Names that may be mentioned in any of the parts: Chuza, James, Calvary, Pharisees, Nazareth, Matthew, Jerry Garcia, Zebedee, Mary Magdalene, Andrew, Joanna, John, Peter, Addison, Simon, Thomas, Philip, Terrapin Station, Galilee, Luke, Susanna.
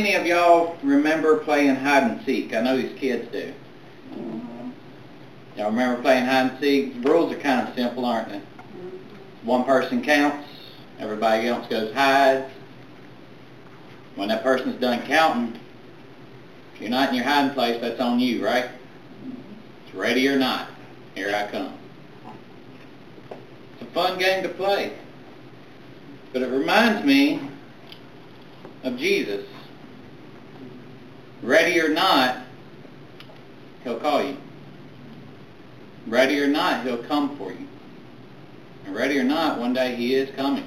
many of y'all remember playing hide-and-seek? I know these kids do. Mm-hmm. Y'all remember playing hide-and-seek? The rules are kind of simple, aren't they? Mm-hmm. One person counts. Everybody else goes hide. When that person's done counting, if you're not in your hiding place, that's on you, right? Mm-hmm. It's ready or not. Here I come. It's a fun game to play. But it reminds me of Jesus. Ready or not, he'll call you. Ready or not, he'll come for you. And ready or not, one day he is coming.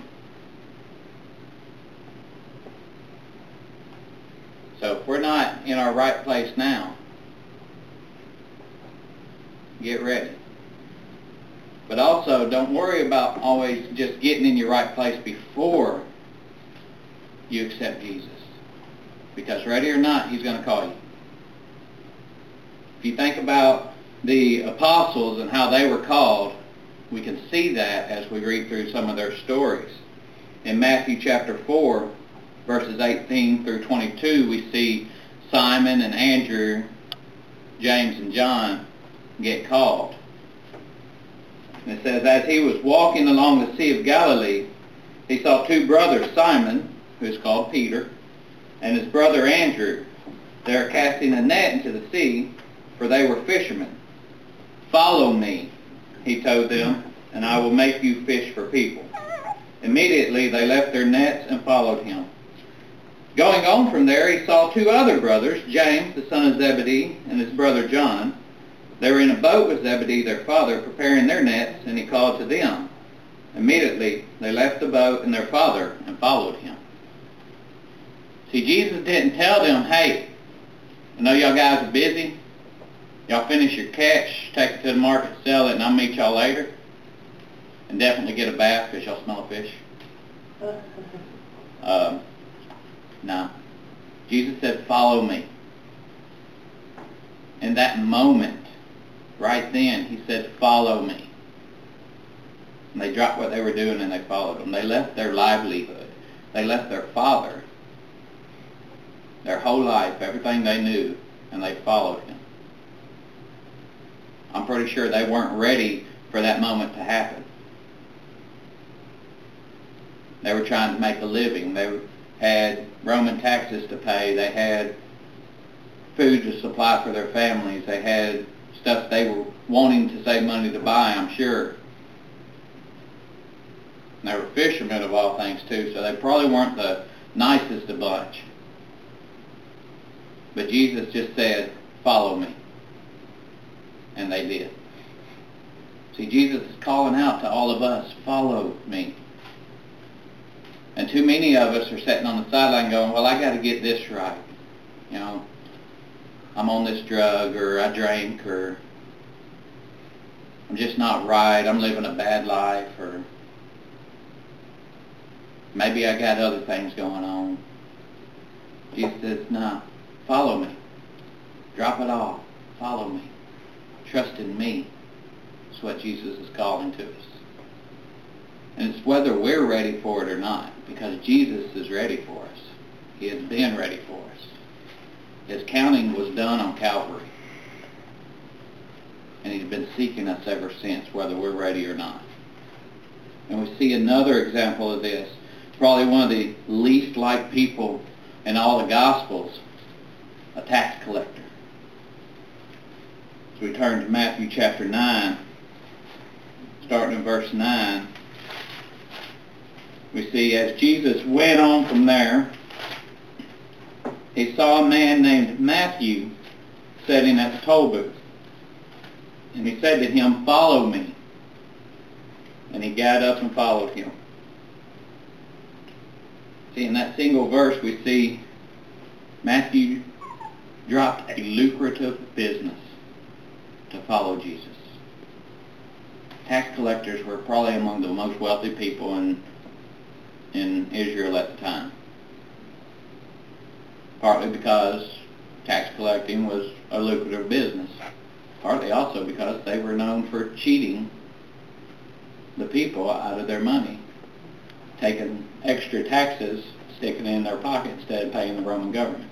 So if we're not in our right place now, get ready. But also, don't worry about always just getting in your right place before you accept Jesus. Because ready or not, he's going to call you. If you think about the apostles and how they were called, we can see that as we read through some of their stories. In Matthew chapter 4, verses 18 through 22, we see Simon and Andrew, James and John get called. And it says, as he was walking along the Sea of Galilee, he saw two brothers, Simon, who is called Peter, and his brother Andrew. They are casting a net into the sea, for they were fishermen. Follow me, he told them, and I will make you fish for people. Immediately they left their nets and followed him. Going on from there, he saw two other brothers, James, the son of Zebedee, and his brother John. They were in a boat with Zebedee, their father, preparing their nets, and he called to them. Immediately they left the boat and their father and followed him. See, Jesus didn't tell them, hey, I know y'all guys are busy. Y'all finish your catch, take it to the market, sell it, and I'll meet y'all later. And definitely get a bath because y'all smell fish. No. Jesus said, follow me. In that moment, right then, he said, follow me. And they dropped what they were doing and they followed him. They left their livelihood. They left their father, their whole life, everything they knew, and they followed him. I'm pretty sure they weren't ready for that moment to happen. They were trying to make a living. They had Roman taxes to pay. They had food to supply for their families. They had stuff they were wanting to save money to buy, I'm sure. And they were fishermen of all things too, so they probably weren't the nicest of bunch. But Jesus just said, follow me. And they did. See, Jesus is calling out to all of us, follow me. And too many of us are sitting on the sideline going, well, I got to get this right. You know, I'm on this drug, or I drink, or I'm just not right, I'm living a bad life, or maybe I got other things going on. Jesus says, no, follow me. Drop it all. Follow me. Trust in me. That's what Jesus is calling to us. And it's whether we're ready for it or not, because Jesus is ready for us. He has been ready for us. His counting was done on Calvary. And he's been seeking us ever since, whether we're ready or not. And we see another example of this. Probably one of the least liked people in all the Gospels, a tax collector. So we turn to Matthew chapter 9, starting in verse 9. We see, as Jesus went on from there, he saw a man named Matthew sitting at the toll booth. And he said to him, follow me. And he got up and followed him. See, in that single verse we see Matthew dropped a lucrative business to follow Jesus. Tax collectors were probably among the most wealthy people in Israel at the time. Partly because tax collecting was a lucrative business. Partly also because they were known for cheating the people out of their money, taking extra taxes stick it in their pocket instead of paying the Roman government.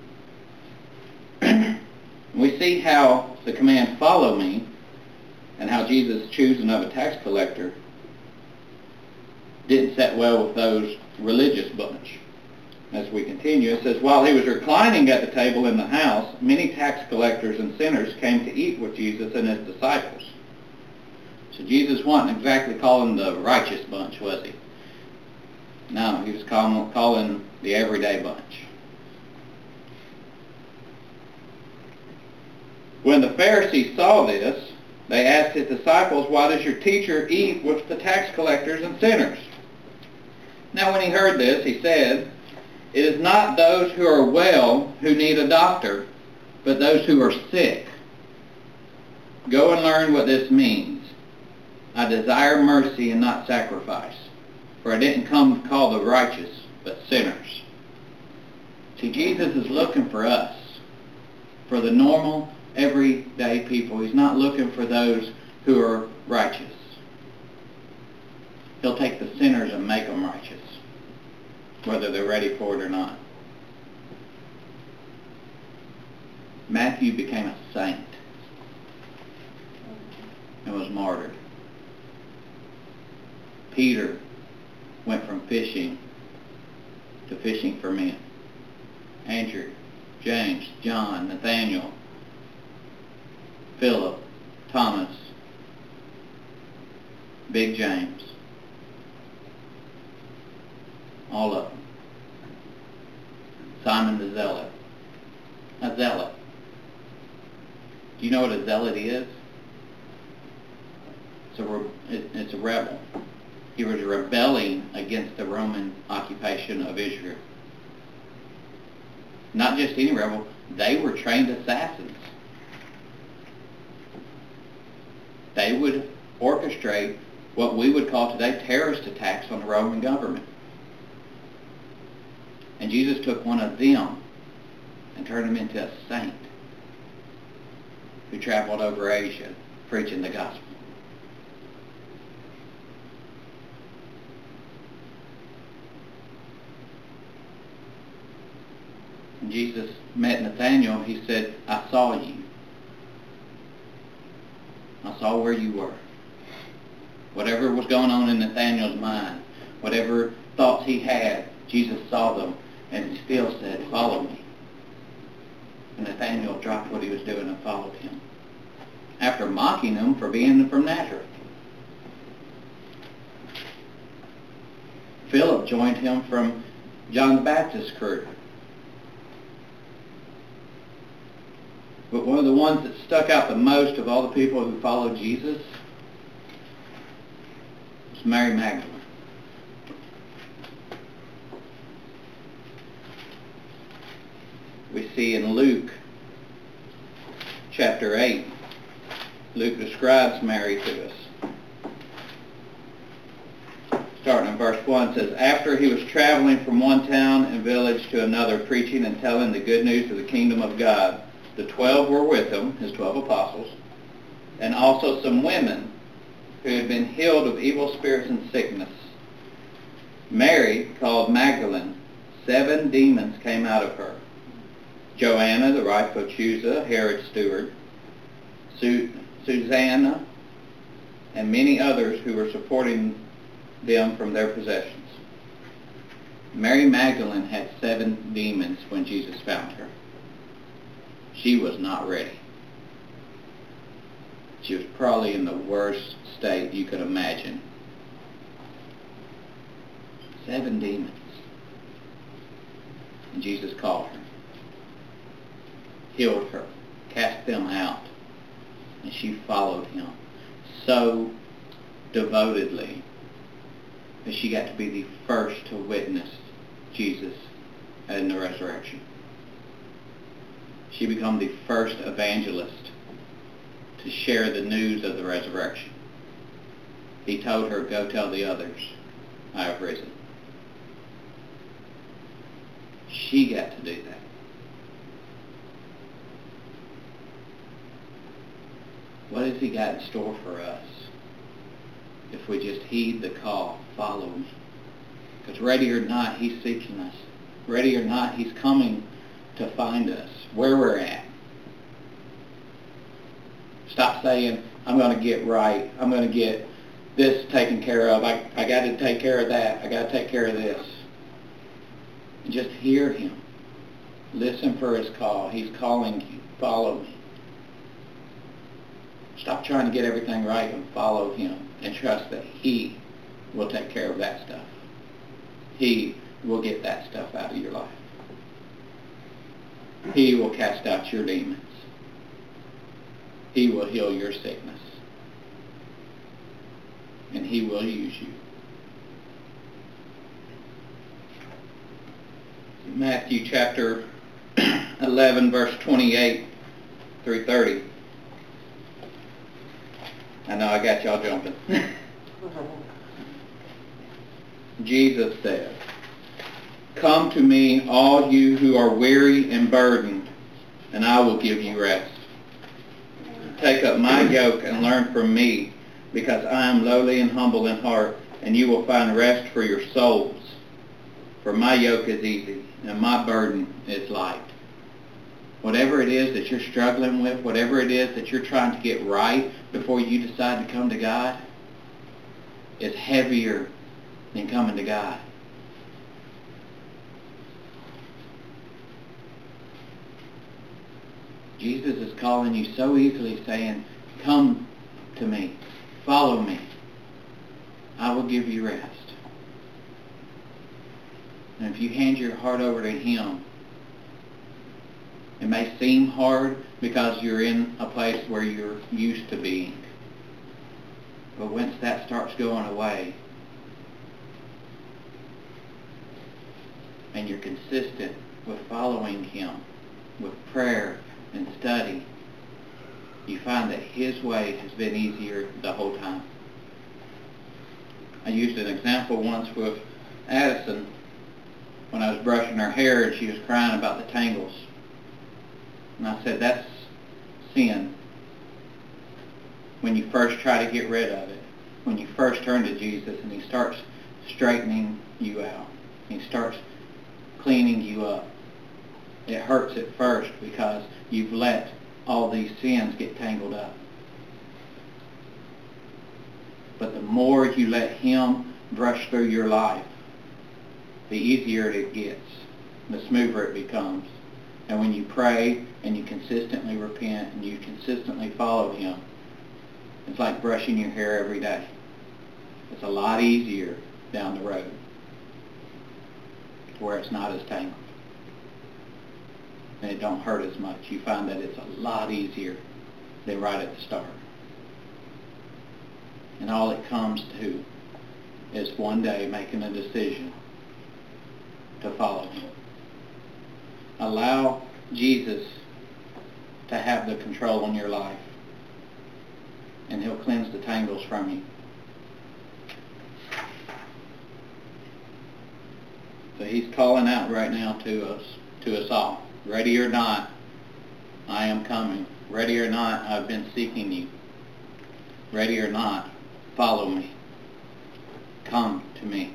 We see how the command, follow me, and how Jesus' choosing of a tax collector didn't set well with those religious bunch. As we continue, it says, while he was reclining at the table in the house, many tax collectors and sinners came to eat with Jesus and his disciples. So Jesus wasn't exactly calling the righteous bunch, was he? No, he was calling the everyday bunch. When the Pharisees saw this, they asked his disciples, why does your teacher eat with the tax collectors and sinners? Now when he heard this, he said, it is not those who are well who need a doctor, but those who are sick. Go and learn what this means. I desire mercy and not sacrifice, for I didn't come to call the righteous, but sinners. See, Jesus is looking for us, for the normal, everyday people. He's not looking for those who are righteous. He'll take the sinners and make them righteous, whether they're ready for it or not. Matthew became a saint and was martyred. Peter went from fishing to fishing for men. Andrew, James, John, Nathaniel, Philip, Thomas, Big James, all of them. Simon the Zealot. A zealot. Do you know what a zealot is? It's a rebel. He was rebelling against the Roman occupation of Israel. Not just any rebel, they were trained assassins. They would orchestrate what we would call today terrorist attacks on the Roman government. And Jesus took one of them and turned him into a saint who traveled over Asia preaching the gospel. When Jesus met Nathaniel, he said, I saw you. I saw where you were. Whatever was going on in Nathaniel's mind, whatever thoughts he had, Jesus saw them and still said, follow me. And Nathaniel dropped what he was doing and followed him, after mocking him for being from Nazareth. Philip joined him from John the Baptist's crew. But one of the ones that stuck out the most of all the people who followed Jesus was Mary Magdalene. We see in Luke chapter 8, Luke describes Mary to us. Starting in verse 1, it says, after he was traveling from one town and village to another, preaching and telling the good news of the kingdom of God, the 12 were with him, his 12 apostles, and also some women who had been healed of evil spirits and sickness. Mary, called Magdalene, 7 demons came out of her. Joanna, the wife of Chuza, Herod's steward, Susanna, and many others who were supporting them from their possessions. Mary Magdalene had 7 demons when Jesus found her. She was not ready. She was probably in the worst state you could imagine. 7 demons. And Jesus called her, healed her, cast them out, and she followed him so devotedly that she got to be the first to witness Jesus and the resurrection. She became the first evangelist to share the news of the resurrection. He told her, go tell the others, I have risen. She got to do that. What has he got in store for us if we just heed the call, follow me? Because ready or not, he's seeking us. ready or not, he's coming to find us where we're at. Stop saying, I'm going to get right. I'm going to get this taken care of. I got to take care of that. I got to take care of this. And just hear him. Listen for his call. He's calling you. Follow me. Stop trying to get everything right and follow him and trust that he will take care of that stuff. He will get that stuff out of your life. He will cast out your demons. He will heal your sickness. And he will use you. Matthew chapter 11, verse 28 through 30. I know I got y'all jumping. Jesus said, "Come to me, all you who are weary and burdened, and I will give you rest. Take up my yoke and learn from me, because I am lowly and humble in heart, and you will find rest for your souls. For my yoke is easy, and my burden is light." Whatever it is that you're struggling with, whatever it is that you're trying to get right before you decide to come to God, is heavier than coming to God. Jesus is calling you so easily, saying, "Come to me. Follow me. I will give you rest." And if you hand your heart over to him, it may seem hard because you're in a place where you're used to being. But once that starts going away, and you're consistent with following him, with prayer and study, you find that his way has been easier the whole time. I used an example once with Addison when I was brushing her hair and she was crying about the tangles. And I said, that's sin. When you first try to get rid of it, when you first turn to Jesus and he starts straightening you out, he starts cleaning you up. It hurts at first because you've let all these sins get tangled up. But the more you let him brush through your life, the easier it gets, the smoother it becomes. And when you pray and you consistently repent and you consistently follow him, it's like brushing your hair every day. It's a lot easier down the road where it's not as tangled. And it don't hurt as much. You find that it's a lot easier than right at the start. And all it comes to is one day making a decision to follow him. Allow Jesus to have the control on your life, and he'll cleanse the tangles from you. So he's calling out right now to us all. Ready or not, I am coming. Ready or not, I've been seeking you. Ready or not, follow me. Come to me.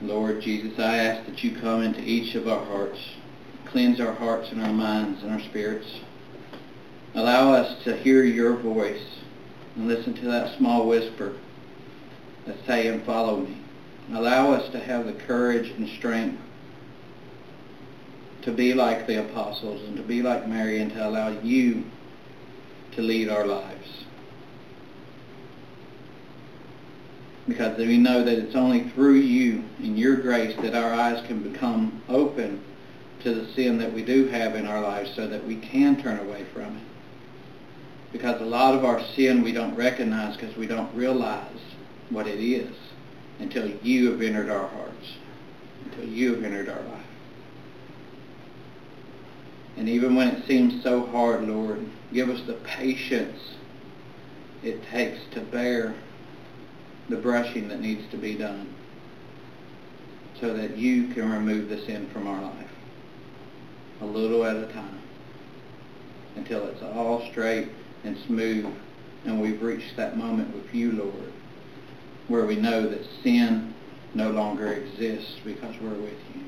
Lord Jesus, I ask that you come into each of our hearts. Cleanse our hearts and our minds and our spirits. Allow us to hear your voice and listen to that small whisper that's saying, follow me. Allow us to have the courage and strength to be like the apostles and to be like Mary and to allow you to lead our lives. Because we know that it's only through you and your grace that our eyes can become open to the sin that we do have in our lives so that we can turn away from it. Because a lot of our sin we don't recognize because we don't realize what it is until you have entered our hearts, until you have entered our life. And even when it seems so hard, Lord, give us the patience it takes to bear the brushing that needs to be done so that you can remove the sin from our life a little at a time until it's all straight and smooth and we've reached that moment with you, Lord, where we know that sin no longer exists because we're with you.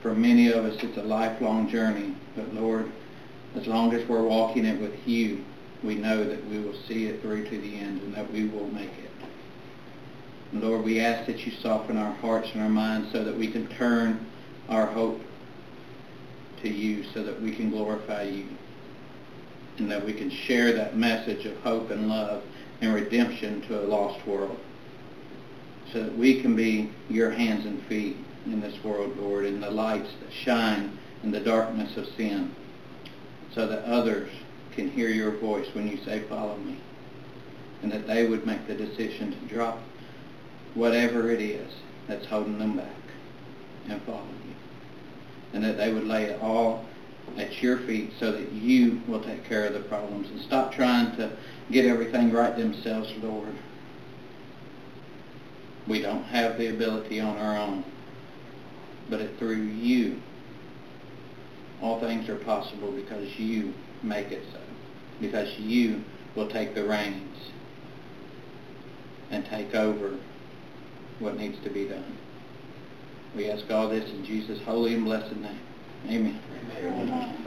For many of us, it's a lifelong journey, but Lord, as long as we're walking it with you, we know that we will see it through to the end and that we will make it. And Lord, we ask that you soften our hearts and our minds so that we can turn our hope to you, so that we can glorify you, and that we can share that message of hope and love and redemption to a lost world, so that we can be your hands and feet in this world, Lord, and the lights that shine in the darkness of sin, so that others can hear your voice when you say, follow me, and that they would make the decision to drop whatever it is that's holding them back and follow you, and that they would lay it all at your feet so that you will take care of the problems and stop trying to get everything right themselves, Lord. We don't have the ability on our own, but through you, all things are possible because you make it so, because you will take the reins and take over what needs to be done. We ask all this in Jesus' holy and blessed name. Amen. Amen.